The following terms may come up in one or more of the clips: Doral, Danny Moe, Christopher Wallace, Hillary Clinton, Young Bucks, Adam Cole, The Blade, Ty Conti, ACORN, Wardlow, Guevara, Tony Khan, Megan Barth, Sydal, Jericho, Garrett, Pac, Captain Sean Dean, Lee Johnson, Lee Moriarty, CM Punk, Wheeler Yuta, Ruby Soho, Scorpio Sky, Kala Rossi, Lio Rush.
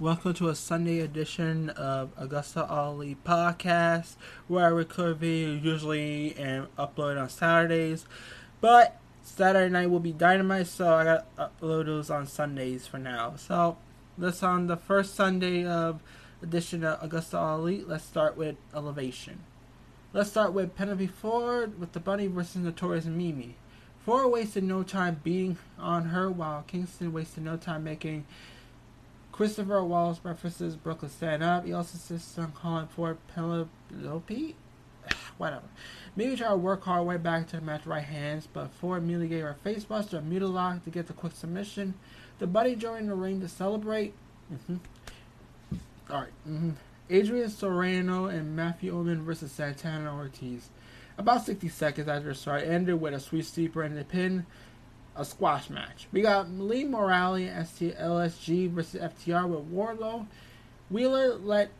Welcome to a Sunday edition of Augusta Ollie Podcast, where I record videos usually and upload on Saturdays, but Saturday night will be Dynamite, so I gotta upload those on Sundays for now. So, that's on the first Sunday of edition of Augusta Ollie. Let's start with Elevation. Let's start with Penelope Ford with The Bunny versus Notorious Mimi. Ford wasted no time beating on her, while Kingston wasted no time making Christopher Wallace references Brooklyn stand up. He also insists on calling for Penelope. Whatever. Mimi tried to work her way back to the match right hands, but Ford immediately gave her a facebuster, a muta lock to get the quick submission. The Bunny joined the ring to celebrate. Adrian Serrano and Matthew Omen versus Santana Ortiz. About 60 seconds after the start, ended with a sweet sleeper and a pin. A squash match. We got Lee Morale and LSG versus FTR with Wardlow. Wheeler let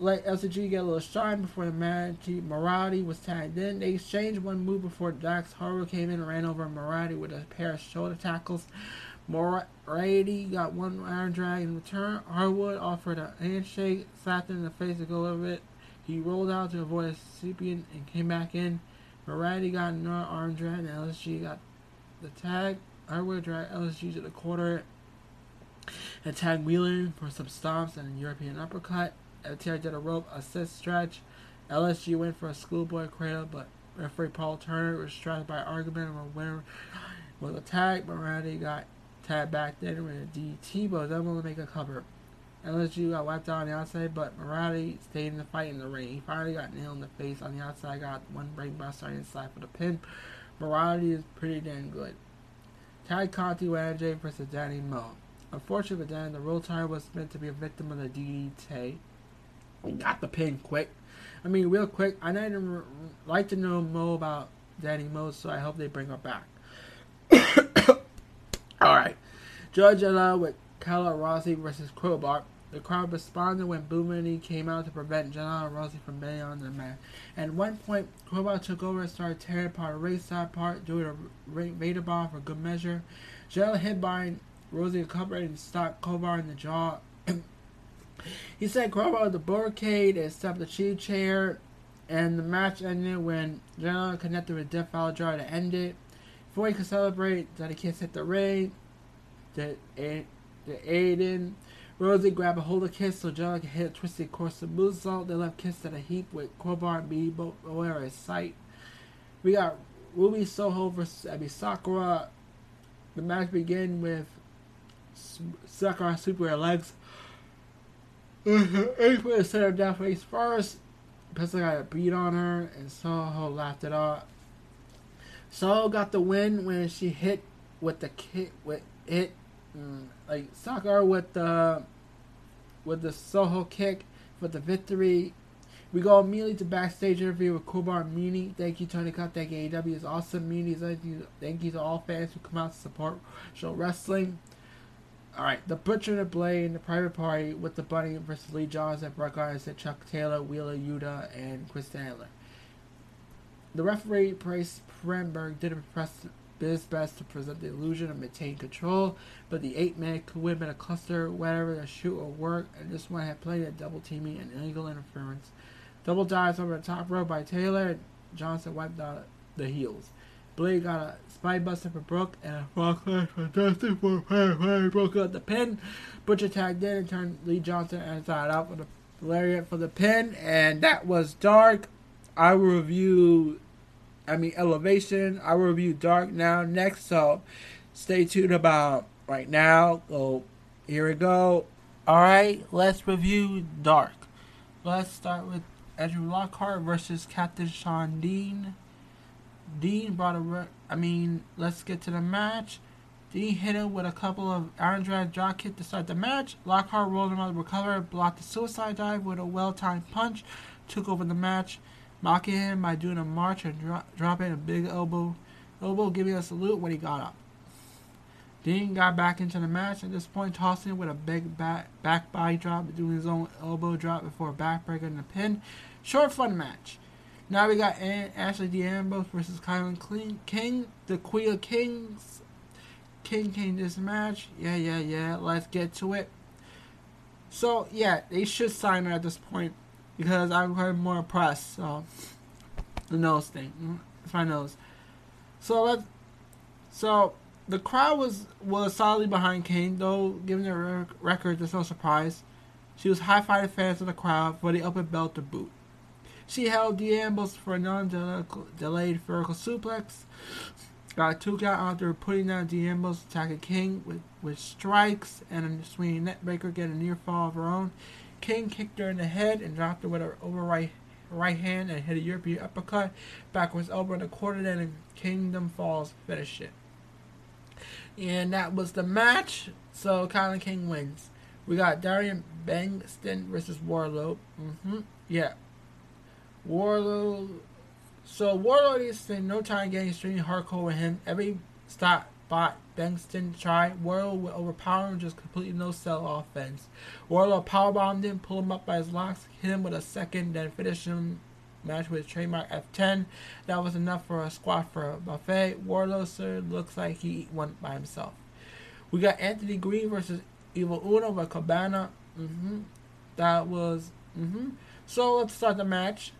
LSG get a little shine before the match. Morale was tagged in. They exchanged one move before Dax Harwood came in and ran over Morale with a pair of shoulder tackles. Morale got one iron drag in return. Harwood offered a handshake, slapped him in the face to go over it. He rolled out to avoid a suplex and came back in. Morale got another arm drag and LSG got the tag. Harwood dragged LSG to the corner and tagged Wheeler for some stomps and a European uppercut. FTR did a rope assist stretch. LSG went for a schoolboy cradle, but referee Paul Turner was distracted by an argument over winner with a tag. Morality got tagged back then with a DT, but was unable to make a cover. LSG got wiped out on the outside, but Morality stayed in the fight in the ring. He finally got nailed in the face on the outside, got one brainbuster on the inside for the pin. Morality is pretty damn good. Ty Conti with AJ versus Danny Moe. Unfortunately for Dan, the roll tire was meant to be a victim of the DDT. Got the pin quick. Real quick. I didn't like to know more about Danny Moe, so I hope they bring her back. Alright. George Ella with Kala Rossi versus Crowbar. The crowd responded when Boomerang came out to prevent Janelle and Rosie from betting on the match. At one point, Crowbar took over and started tearing apart a race side part, doing a Vader bomb for good measure. Janelle hit by Rosie covered and stopped Crowbar in the jaw. He sent Crowbar with the barricade and stepped the cheap chair, and the match ended when Janelle connected with a Death Valley Driver to end it. Before he could celebrate that he can't hit the ring, Aiden Rosie grabbed a hold of Kiss so John could hit a twisted course of moonsault. They left Kiss at a heap with Crowbar and B both aware of sight. We got Ruby Soho versus Abby Sakura. The match began with Sakura super legs. April set her down face first. Pesta got a beat on her and Soho laughed it off. Soho got the win when she hit with the kick with it. Sakura with the Soho kick for the victory. We go immediately to backstage interview with Crowbar and Mimi. Thank you, Tony Khan. Thank you, AEW is awesome. Mimi, thank you to all fans who come out to support show wrestling. Alright, the Butcher and the Blade and the Private Party with the Bunny versus Lee Johnson, Brock Anderson, Chuck Taylor, Wheeler Yuta, and Chris Adler. The referee, Bryce Brandberg, did a press biz best to present the illusion of maintain control, but the 8-man could have been a cluster, whatever, to shoot or work, and this one had plenty of double teaming and illegal interference. Double dives over the top rope by Taylor, and Johnson wiped out the heels. Blade got a spy buster for Brooke, and a frog clash for Dustin for Harry broke up the pin. Butcher tagged in and turned Lee Johnson inside out with a lariat for the pin, and that was Dark. Elevation. I will review Dark now next, so stay tuned about right now. Oh, here we go. Alright, let's review Dark. Let's start with Andrew Lockhart versus Captain Sean Dean. Dean brought let's get to the match. Dean hit him with a couple of iron drive drop kick to start the match. Lockhart rolled him out to recover, blocked the suicide dive with a well-timed punch, took over the match. Mocking him by doing a march and dropping a big elbow giving a salute when he got up. Dean got back into the match at this point, tossing him with a big back body drop, doing his own elbow drop before a backbreaker and a pin. Short fun match. Now we got Ashley D'Ambrose versus Kylan King, the Queen of Kings. King this match. Let's get to it. So, yeah, they should sign her at this point because I've heard more press. So, the nose thing. It's my nose. So the crowd was solidly behind Kane, though, given their record, there's no surprise. She was high-fiving fans in the crowd for the upper belt to boot. She held D'Ambrose for a non-delayed vertical suplex. Got two count after putting down D'Ambrose, attacking King with strikes and a swinging neckbreaker, getting a near fall of her own. King kicked her in the head and dropped her with her over right hand and hit a European uppercut backwards over in the quarter, then a Kingdom Falls finish it. And that was the match, so Colin King wins. We got Darian Bankston versus Wardlow. Yeah. Wardlow. So Wardlow is spending no time getting extremely hardcore with him. Every stop bot Bankston tried, Wardlow would overpower him, just completely no sell offense. Wardlow powerbombed him, pulled him up by his locks, hit him with a second, then finished him match with trademark F10. That was enough for a squat for a buffet. Wardlow, sir, looks like he eat one by himself. We got Anthony Green versus Evil Uno with Cabana. So let's start the match.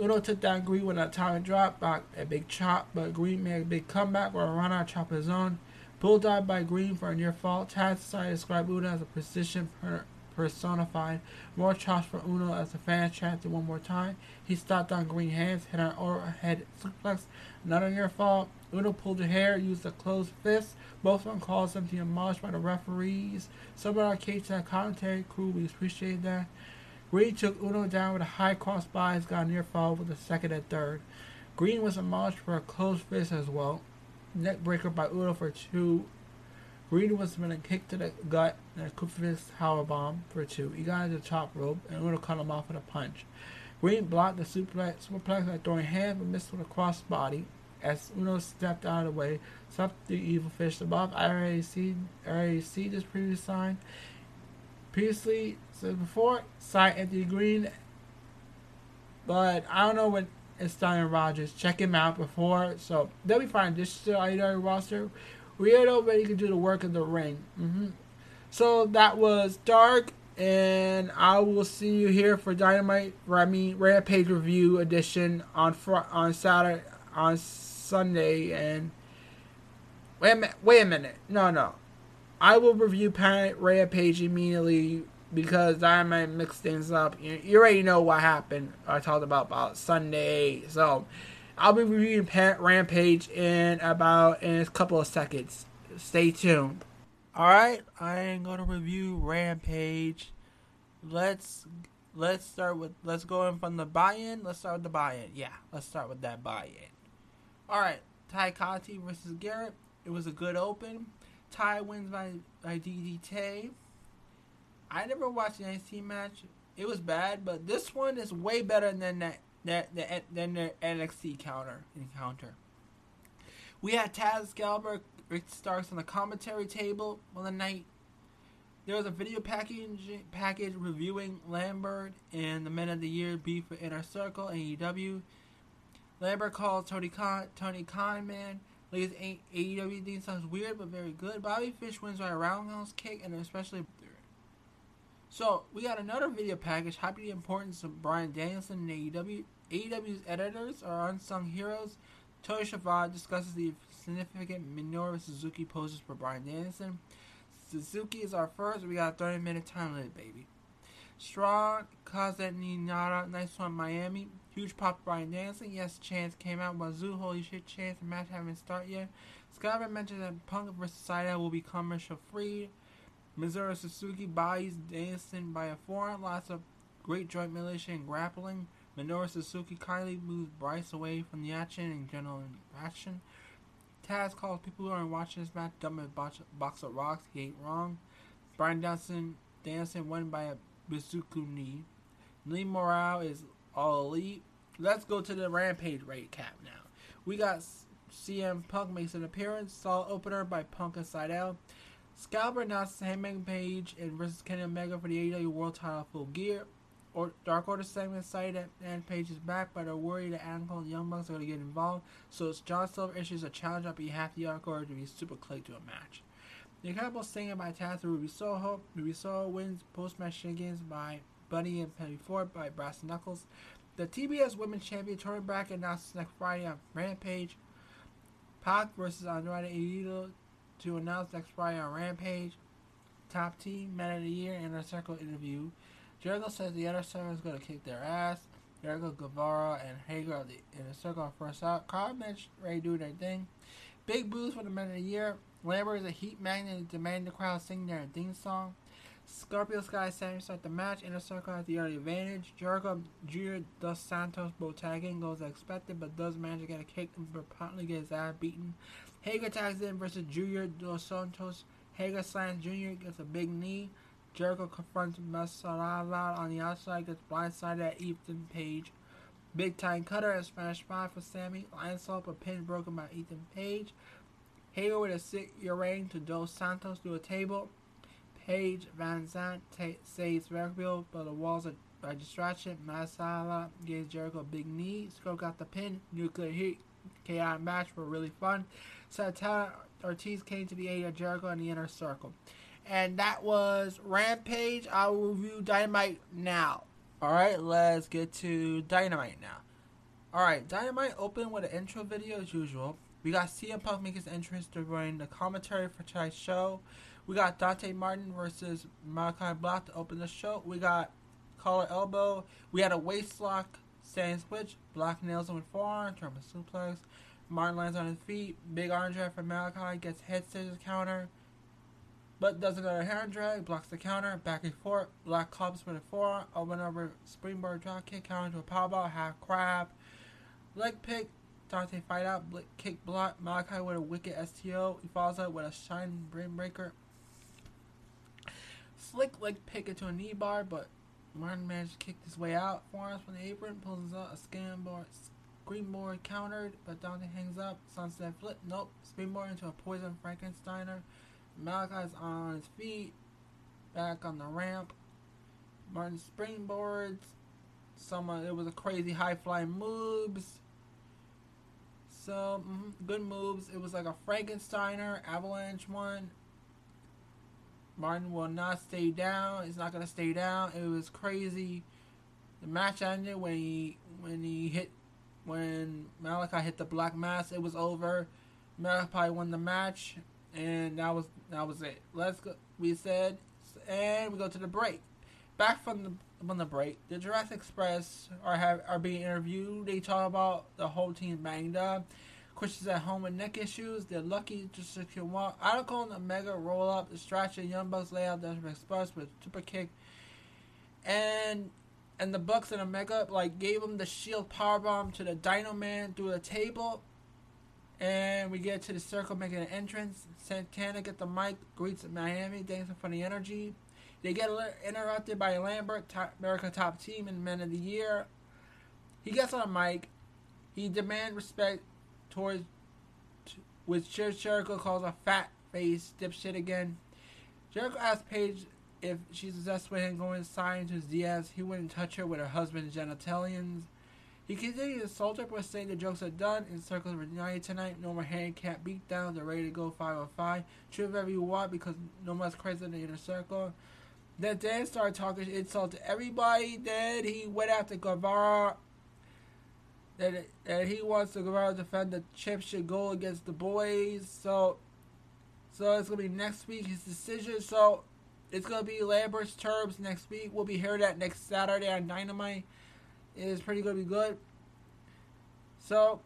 Uno took down Green with a time drop, a big chop, but Green made a big comeback with a runner chop his own. Pulled out by Green for a near fall. Taz decided to describe Uno as a precision personified. More chops for Uno as the fans chanted one more time. He stopped on Green hands, hit an overhead suplex. Another near fall. Uno pulled her hair, used a closed fist. Both of them caused them to be demolished by the referees. Some of our cage and commentary crew, we appreciate that. Green took Uno down with a high cross body, got a near fall with a second and third. Green was demolished for a closed fist as well. Neck breaker by Uno for two. Green was given a kick to the gut and a crucifix power bomb for two. He got into the top rope and Uno cut him off with a punch. Green blocked the superplex by throwing hands but missed with a cross body. As Uno stepped out of the way, stopped the evil fish above. I already see this previous sign. Previously said before, sign Anthony Green. But I don't know what it's done in Rogers. Check him out before. So they'll be fine. This is the AEW roster. We already can do the work in the ring. So that was Dark. And I will see you here for Dynamite, Rampage Review Edition on Saturday. On Sunday, and wait a minute. No. I will review Rampage immediately because I might mix things up. You already know what happened. I talked about Sunday, so I'll be reviewing Rampage in a couple of seconds. Stay tuned. All right, I am gonna review Rampage. Let's go in from the buy-in. Let's start with the buy-in. Yeah, let's start with that buy-in. Alright, Ty Conti versus Garrett. It was a good open. Ty wins by DDT. I never watched an NXT match. It was bad, but this one is way better than than their NXT encounter. We had Taz, Galber, Rick Starks on the commentary table on the night. There was a video package reviewing Lambert and the Men of the Year beef for Inner Circle, AEW. Lambert called Tony Khan, man. Latest AEW thing sounds weird, but very good. Bobby Fish wins by a roundhouse kick, and especially third. So, we got another video package, Happy the Importance of Bryan Danielson and AEW. AEW's editors are unsung heroes. Toy Shavod discusses the significant Minoru Suzuki poses for Bryan Danielson. Suzuki is our first. We got a 30-minute time limit, baby. Strong, Kazeninara, nice one, Miami. Huge pop, Bryan Danielson. Yes, Chance came out. Wazoo, holy shit, Chance. The match haven't started yet. Scott mentioned that Punk vs. Sydal will be commercial free. Minoru Suzuki buys Danielson by a forearm. Lots of great joint militia and grappling. Minoru Suzuki kindly moves Bryce away from the action and general action. Taz calls people who aren't watching this match dumb as box of rocks. He ain't wrong. Bryan Danielson won by a Bizuku knee. Lee Morale is all elite. Let's go to the Rampage recap now. We got CM Punk makes an appearance. Solid opener by Punk and Sydal. Scalper announces Hangman Page and versus Kenny Omega for the AEW World Title Full Gear. Or Dark Order segment cited that Dan Page is back, but are worried that Adam Cole and Young Bucks are going to get involved. So John Silver issues a challenge on behalf of the Dark Order to be super clicked to a match. The incredible singing by Taz and Ruby Soho. Ruby Soho wins post-match shenanigans by Bunny and Penelope Ford by Brass and Knuckles. The TBS Women's Champion Tory Brack announces next Friday on Rampage. Pac vs. Andrade Idol to announce next Friday on Rampage. Top team, Man of the Year, Inner Circle interview. Jericho says the Inner Circle is going to kick their ass. Jericho, Guevara, and Hager of the Inner Circle are first out. Crowd match ready to do their thing. Big booze for the Man of the Year. Lambert is a heat magnet demanding the crowd sing their theme song. Scorpio Sky Sammy start the match. Inner Circle has the early advantage. Jericho, Jr., Dos Santos, both tagging. Goes as expected, but does manage to get a kick and promptly gets his ass beaten. Hager tags in versus Jr., Dos Santos. Hager slams Jr., gets a big knee. Jericho confronts Masarala on the outside, gets blindsided at Ethan Page. Big time cutter and smash spot for Sammy. Lion salt, a pin broken by Ethan Page. Hager with a sick earring to Dos Santos through a table. Page Van Zandt saves Verbill, but the walls are by distraction. Masala gives Jericho a big knee. Scope got the pin. Nuclear heat. Chaotic match were really fun. Santana Ortiz came to the aid of Jericho in the Inner Circle. And that was Rampage. I will review Dynamite now. Alright, let's get to Dynamite now. Alright, Dynamite opened with an intro video as usual. We got CM Punk make his entrance during the commentary for tonight's show. We got Dante Martin versus Malakai Black to open the show. We got collar elbow. We had a waist lock, stand switch. Black nails him with forearm, German suplex. Martin lands on his feet. Big arm drag from Malakai, gets head scissors counter. But does another hand drag, blocks the counter, back and forth. Black cops with a forearm, open over springboard drop kick, counter to a powerball, half crab. Leg pick, Dante fight out, kick block, Malakai with a wicked STO. He follows up with a shining brain breaker. Slick leg pick into a knee bar, but Martin managed to kick his way out. Forearms from the apron, pulls out a springboard countered, but Dante hangs up. Sunset flip, nope, springboard into a poison Frankensteiner. Malakai's on his feet, back on the ramp. Martin springboards. It was a crazy high-flying moves. So, good moves. It was like a Frankensteiner, avalanche one. Martin will not stay down. He's not going to stay down. It was crazy. The match ended when Malakai hit the black mass. It was over. Malakai won the match. And that was it. Let's go. We said, and we go to the break. Back from the break, the Jurassic Express are being interviewed. They talk about the whole team banged up. Christian's at home with neck issues. They're lucky to secure one. Article on the mega roll up distraction. Young Bucks lay out the Express with super kick, and the Bucks and Omega like gave him the shield powerbomb to the Dino Man through the table. And we get to the circle making an entrance. Santana gets the mic, greets Miami, dancing for the energy. They get interrupted by Lambert, America top team and man of the year. He gets on a mic. He demands respect towards, which Jericho calls a fat face dipshit again. Jericho asks Paige if she's obsessed with him going signed to his Diaz. He wouldn't touch her with her husband's genitalians. He continued to insult her for saying the jokes are done. In circles reunited tonight. No more handicap beatdowns. They're ready to go 5-on-5. Trip every walk because no one's crazy in the Inner Circle. Then Dan started talking insult to everybody. Then he went after Guevara. And he wants to Guevara defend the championship goal against the boys. So it's going to be next week, his decision. So it's going to be Lambert's terms next week. We'll be hearing that next Saturday on Dynamite. It's pretty going to be good. So,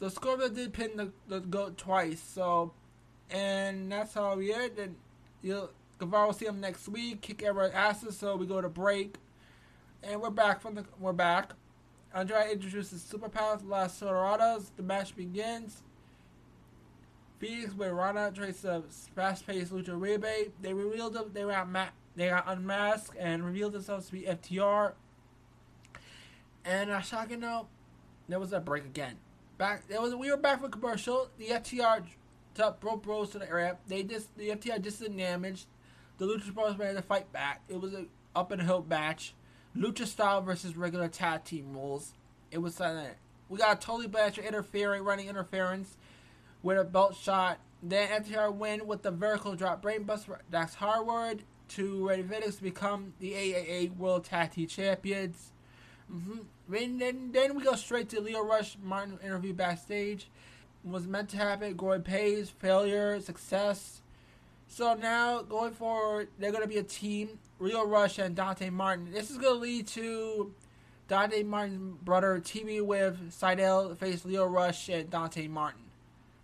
the Scorpio did pin the goat twice. So, and that's how we are. Then, Guevara will see him next week. Kick everyone's asses. So we go to break, and we're back. Andrade introduces superpowers, Las Doradas. The match begins. Phoenix with Rana traces a fast-paced lucha rebate. They revealed them. They got unmasked and revealed themselves to be FTR. And a shocking note, there was a break again. We were back for commercial. The FTR broke Bros to the ramp. The FTR just did damage. The Lucha Bros ready to fight back. It was an up and hill match, Lucha style versus regular tag team rules. It was silent. We got a totally bad interfering, running interference with a belt shot. Then FTR win with the vertical drop brainbuster. Dax Harwood to Ray Phoenix to become the AAA World Tag Team Champions. Then we go straight to Lio Rush Martin interview backstage. Was meant to happen. Going pays failure, success. So now going forward, they're gonna be a team. Lio Rush and Dante Martin. This is gonna lead to Dante Martin's brother teaming with Sydal face Lio Rush and Dante Martin.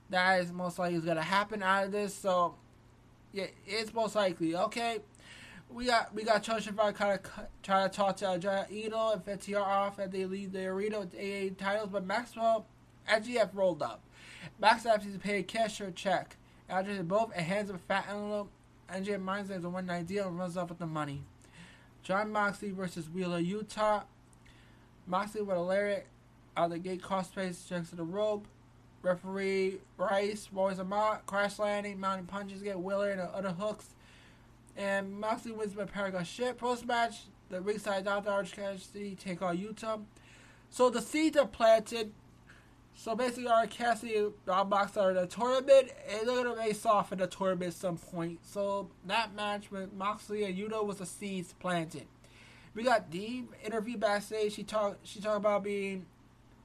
That is most likely gonna happen out of this. So yeah, it's most likely. Okay, we got Chosen Fire kind of trying to talk to Eno and FTR off as they leave the arena with AA titles, but Maxwell FGF rolled up. Max actually paid cash or check. After they both and hands of fat envelope, NJ Minds as a one-night deal and runs off with the money. John Moxley versus Wheeler Yuta. Moxley with a lariat out of the gate crossface, checks to the rope. Referee Rice rolls him out, crash landing, mounting punches, get Wheeler and the other hooks. And Moxley wins by Paragon shit. Post match, the ringside Dr. Orange Cassidy take on Yuta. So the seeds are planted. So basically, our Cassidy and Rob Moxley are in the tournament, and they're going to face off in the tournament at some point. So that match with Moxley and Yuta was the seeds planted. We got Dee interview backstage. She talked about being,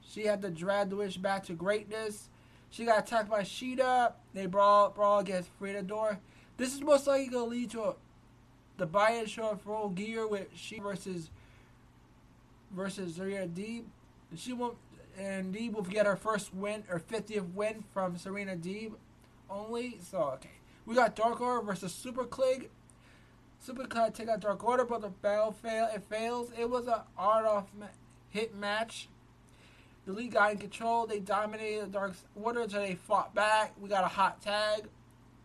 she had to drag the witch back to greatness. She got attacked by Shida. They brawl against Freedom Door. This is most likely going to lead to the buy-in show of Full Gear with Shida versus Serena Deeb. And Deeb will get her first win, or 50th win from Serena Deeb only. So, okay. We got Dark Order versus Super Click. Super Click take out Dark Order, but the battle fails. It was an hard-off hit match. The league got in control. They dominated the Dark Order until they fought back. We got a hot tag.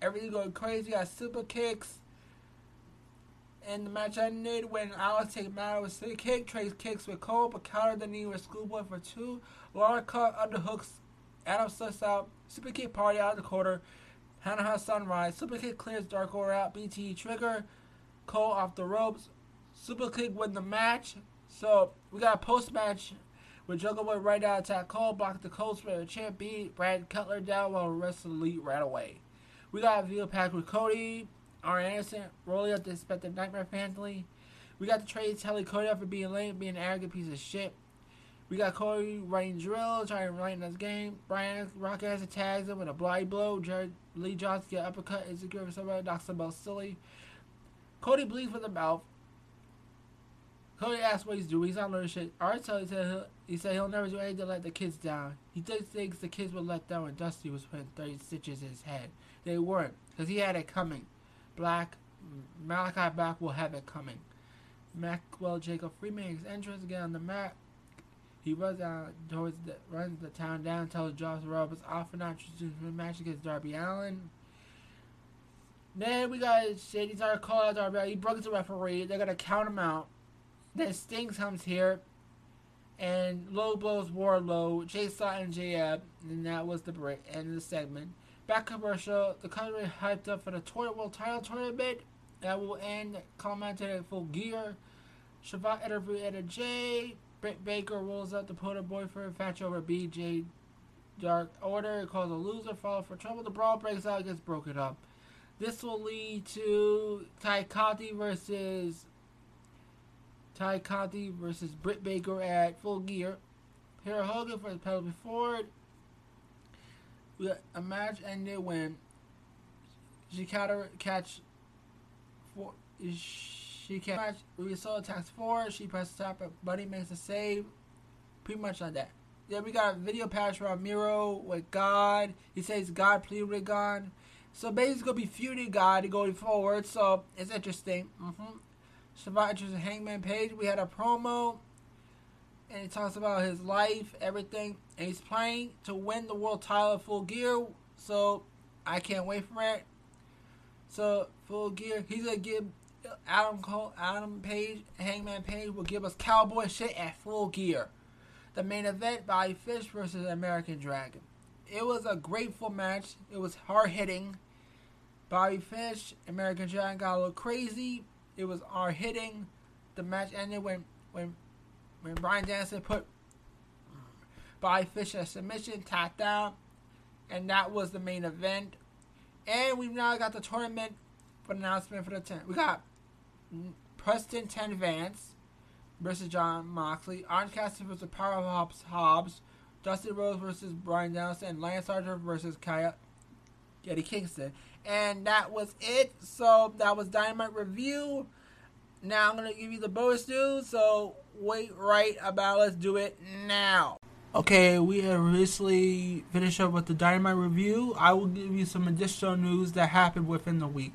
Everything going crazy. We got super kicks. And the match ended when Alex takes Matt with a kick, trades kicks with Cole, but countered the knee with Schoolboy for two. Laura caught underhooks. Adam slips out. Super kick party out of the quarter. Hanaha Sunrise. Super kick clears Dark Order out. BTE trigger. Cole off the ropes. Super kick win the match. So we got a post match with Jungle Boy right down attack Cole, blocked the Colts for the champ, beat Brad Cutler down while the rest of the league ran away. We got a video pack with Cody, R. Anderson, rolling up the expected Nightmare Family. We got the trade telling Cody up for being lame, being an arrogant piece of shit. We got Cody running drill, trying to run this game. Brian Rock has tags him with a blind blow. Lee Johnson get uppercut, insecure for somebody, knocks him out silly. Cody bleeds with the mouth. Cody asks what he's doing. He's not learning shit. Artel, he said he'll never do anything to let the kids down. He thinks the kids were let down when Dusty was putting 30 stitches in his head. They weren't, because he had it coming. Malachi Black will have it coming. Maxwell Jacob Freeman makes entrance again on the mat. He runs the town down, tells Josh Rob is off for not choosing the match against Darby Allin. Then we got Shady Tyler call out Darby Allin. He broke the referee. They're going to count him out. Then Sting comes here, and low blows Wardlow, chase out MJF, and that was the break, end of the segment. Back commercial, the country hyped up for the World Title Tournament, that will end, commented in Full Gear. Shabbat interviewed Edda J, Britt Baker rolls up the Potter boyfriend, fetch over BJ, Dark Order, calls a loser, fall for trouble, the brawl breaks out, gets broken up. This will lead to Ty Conti versus Britt Baker at Full Gear. Hero Hogan versus Penelope Ford. We got a match ended when she catch Ruby Soho attacks Ford. She presses the top, but Bunny makes a save. Pretty much like that. Then we got a video pass from Miro with God. He says God plead with God. So basically it's gonna be feuding God going forward. So it's interesting. Survivors and Hangman Page. We had a promo, and it talks about his life, everything, and he's playing to win the world title of Full Gear. So I can't wait for it. So Full Gear, he's gonna give Hangman Page will give us cowboy shit at Full Gear. The main event: Bobby Fish versus American Dragon. It was a grateful match. It was hard hitting. Bobby Fish, American Dragon got a little crazy. It was hard hitting. The match ended when Bryan Danielson put Bobby Fish at submission, tapped out, and that was the main event. And we've now got the tournament announcement for the 10. We got Preston 10 Vance versus John Moxley. Orange Cassidy versus Power Hobbs. Dustin Rose versus Bryan Danielson. And Lance Archer versus Kaya Eddie Kingston. And that was it. So that was Dynamite Review. Now I'm going to give you the bonus news. So wait right about it. Let's do it now. Okay, we have recently finished up with the Dynamite Review. I will give you some additional news that happened within the week.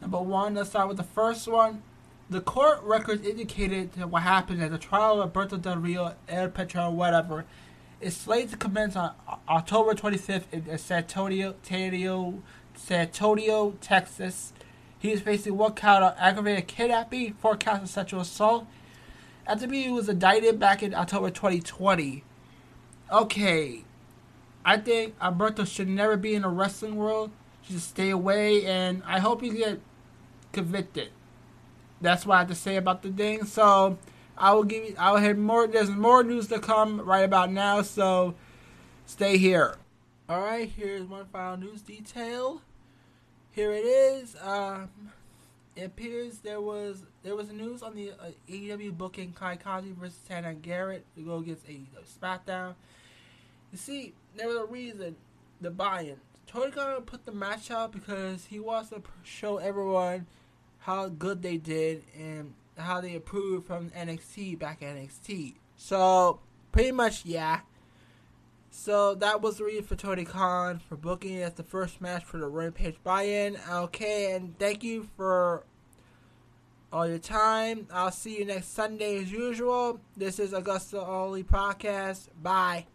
Number one, let's start with the first one. The court records indicated that what happened at the trial of Alberto Del Rio, El Petro, whatever, is slated to commence on October 25th in San Antonio, Texas. He is facing one count of aggravated kidnapping, 4 counts of sexual assault. After he was indicted back in October 2020. Okay, I think Alberto should never be in the wrestling world. He should stay away, and I hope he get convicted. That's what I have to say about the thing. So I will have more. There's more news to come right about now. So stay here. All right, here's one final news detail. Here it is. It appears there was news on the AEW booking Ty Conti versus Santana and Garrett to go against AEW SmackDown. You see, there was a reason, the buy-in. Tony Khan put the match out because he wants to show everyone how good they did and how they improved from NXT back at NXT. So, pretty much, yeah. So, that was the reason for Tony Khan for booking it as the first match for the Rampage buy-in. Okay, and thank you for all your time. I'll see you next Sunday as usual. This is Augusta Oli Podcast. Bye.